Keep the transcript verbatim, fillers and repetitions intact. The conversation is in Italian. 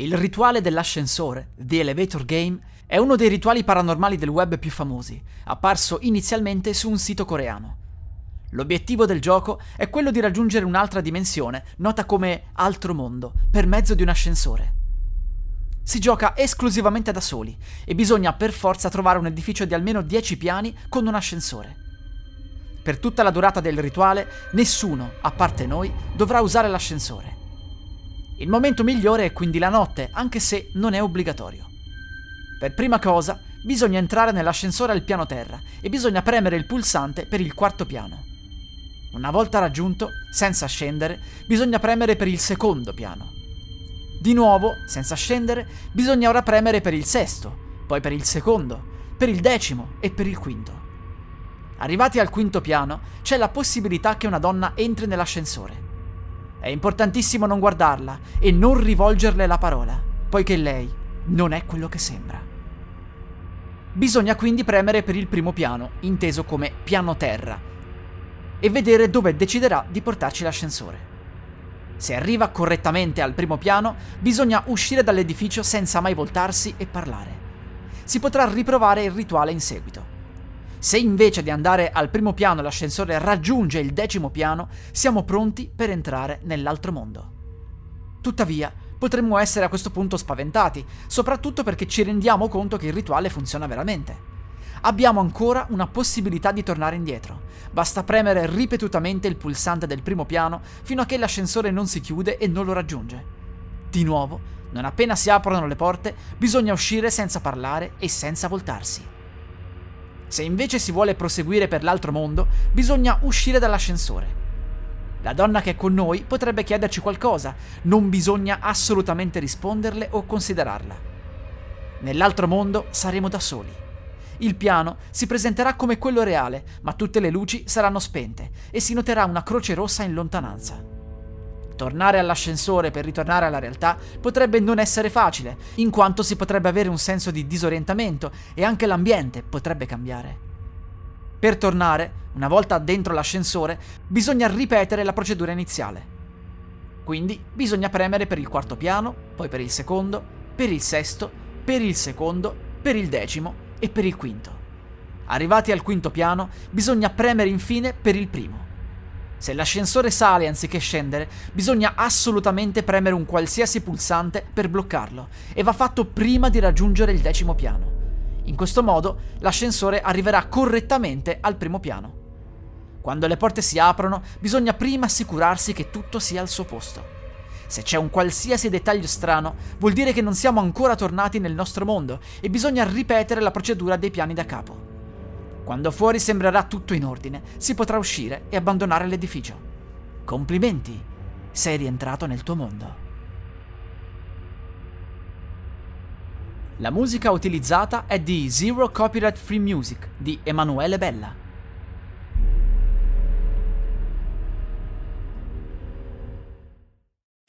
Il rituale dell'ascensore, The Elevator Game, è uno dei rituali paranormali del web più famosi, apparso inizialmente su un sito coreano. L'obiettivo del gioco è quello di raggiungere un'altra dimensione, nota come altro mondo, per mezzo di un ascensore. Si gioca esclusivamente da soli e bisogna per forza trovare un edificio di almeno dieci piani con un ascensore. Per tutta la durata del rituale, nessuno, a parte noi, dovrà usare l'ascensore. Il momento migliore è quindi la notte, anche se non è obbligatorio. Per prima cosa, bisogna entrare nell'ascensore al piano terra e bisogna premere il pulsante per il quarto piano. Una volta raggiunto, senza scendere, bisogna premere per il secondo piano. Di nuovo, senza scendere, bisogna ora premere per il sesto, poi per il secondo, per il decimo e per il quinto. Arrivati al quinto piano, c'è la possibilità che una donna entri nell'ascensore. È importantissimo non guardarla e non rivolgerle la parola, poiché lei non è quello che sembra. Bisogna quindi premere per il primo piano, inteso come piano terra, e vedere dove deciderà di portarci l'ascensore. Se arriva correttamente al primo piano, bisogna uscire dall'edificio senza mai voltarsi e parlare. Si potrà riprovare il rituale in seguito. Se invece di andare al primo piano l'ascensore raggiunge il decimo piano, siamo pronti per entrare nell'altro mondo. Tuttavia, potremmo essere a questo punto spaventati, soprattutto perché ci rendiamo conto che il rituale funziona veramente. Abbiamo ancora una possibilità di tornare indietro. Basta premere ripetutamente il pulsante del primo piano fino a che l'ascensore non si chiude e non lo raggiunge. Di nuovo, non appena si aprono le porte, bisogna uscire senza parlare e senza voltarsi. Se invece si vuole proseguire per l'altro mondo, bisogna uscire dall'ascensore. La donna che è con noi potrebbe chiederci qualcosa, non bisogna assolutamente risponderle o considerarla. Nell'altro mondo saremo da soli. Il piano si presenterà come quello reale, ma tutte le luci saranno spente e si noterà una croce rossa in lontananza. Tornare all'ascensore per ritornare alla realtà potrebbe non essere facile, in quanto si potrebbe avere un senso di disorientamento e anche l'ambiente potrebbe cambiare. Per tornare, una volta dentro l'ascensore, bisogna ripetere la procedura iniziale. Quindi bisogna premere per il quarto piano, poi per il secondo, per il sesto, per il secondo, per il decimo e per il quinto. Arrivati al quinto piano, bisogna premere infine per il primo. Se l'ascensore sale anziché scendere, bisogna assolutamente premere un qualsiasi pulsante per bloccarlo e va fatto prima di raggiungere il decimo piano. In questo modo l'ascensore arriverà correttamente al primo piano. Quando le porte si aprono, bisogna prima assicurarsi che tutto sia al suo posto. Se c'è un qualsiasi dettaglio strano, vuol dire che non siamo ancora tornati nel nostro mondo e bisogna ripetere la procedura dei piani da capo. Quando fuori sembrerà tutto in ordine, si potrà uscire e abbandonare l'edificio. Complimenti, sei rientrato nel tuo mondo. La musica utilizzata è di Zero Copyright Free Music di Emanuele Bella.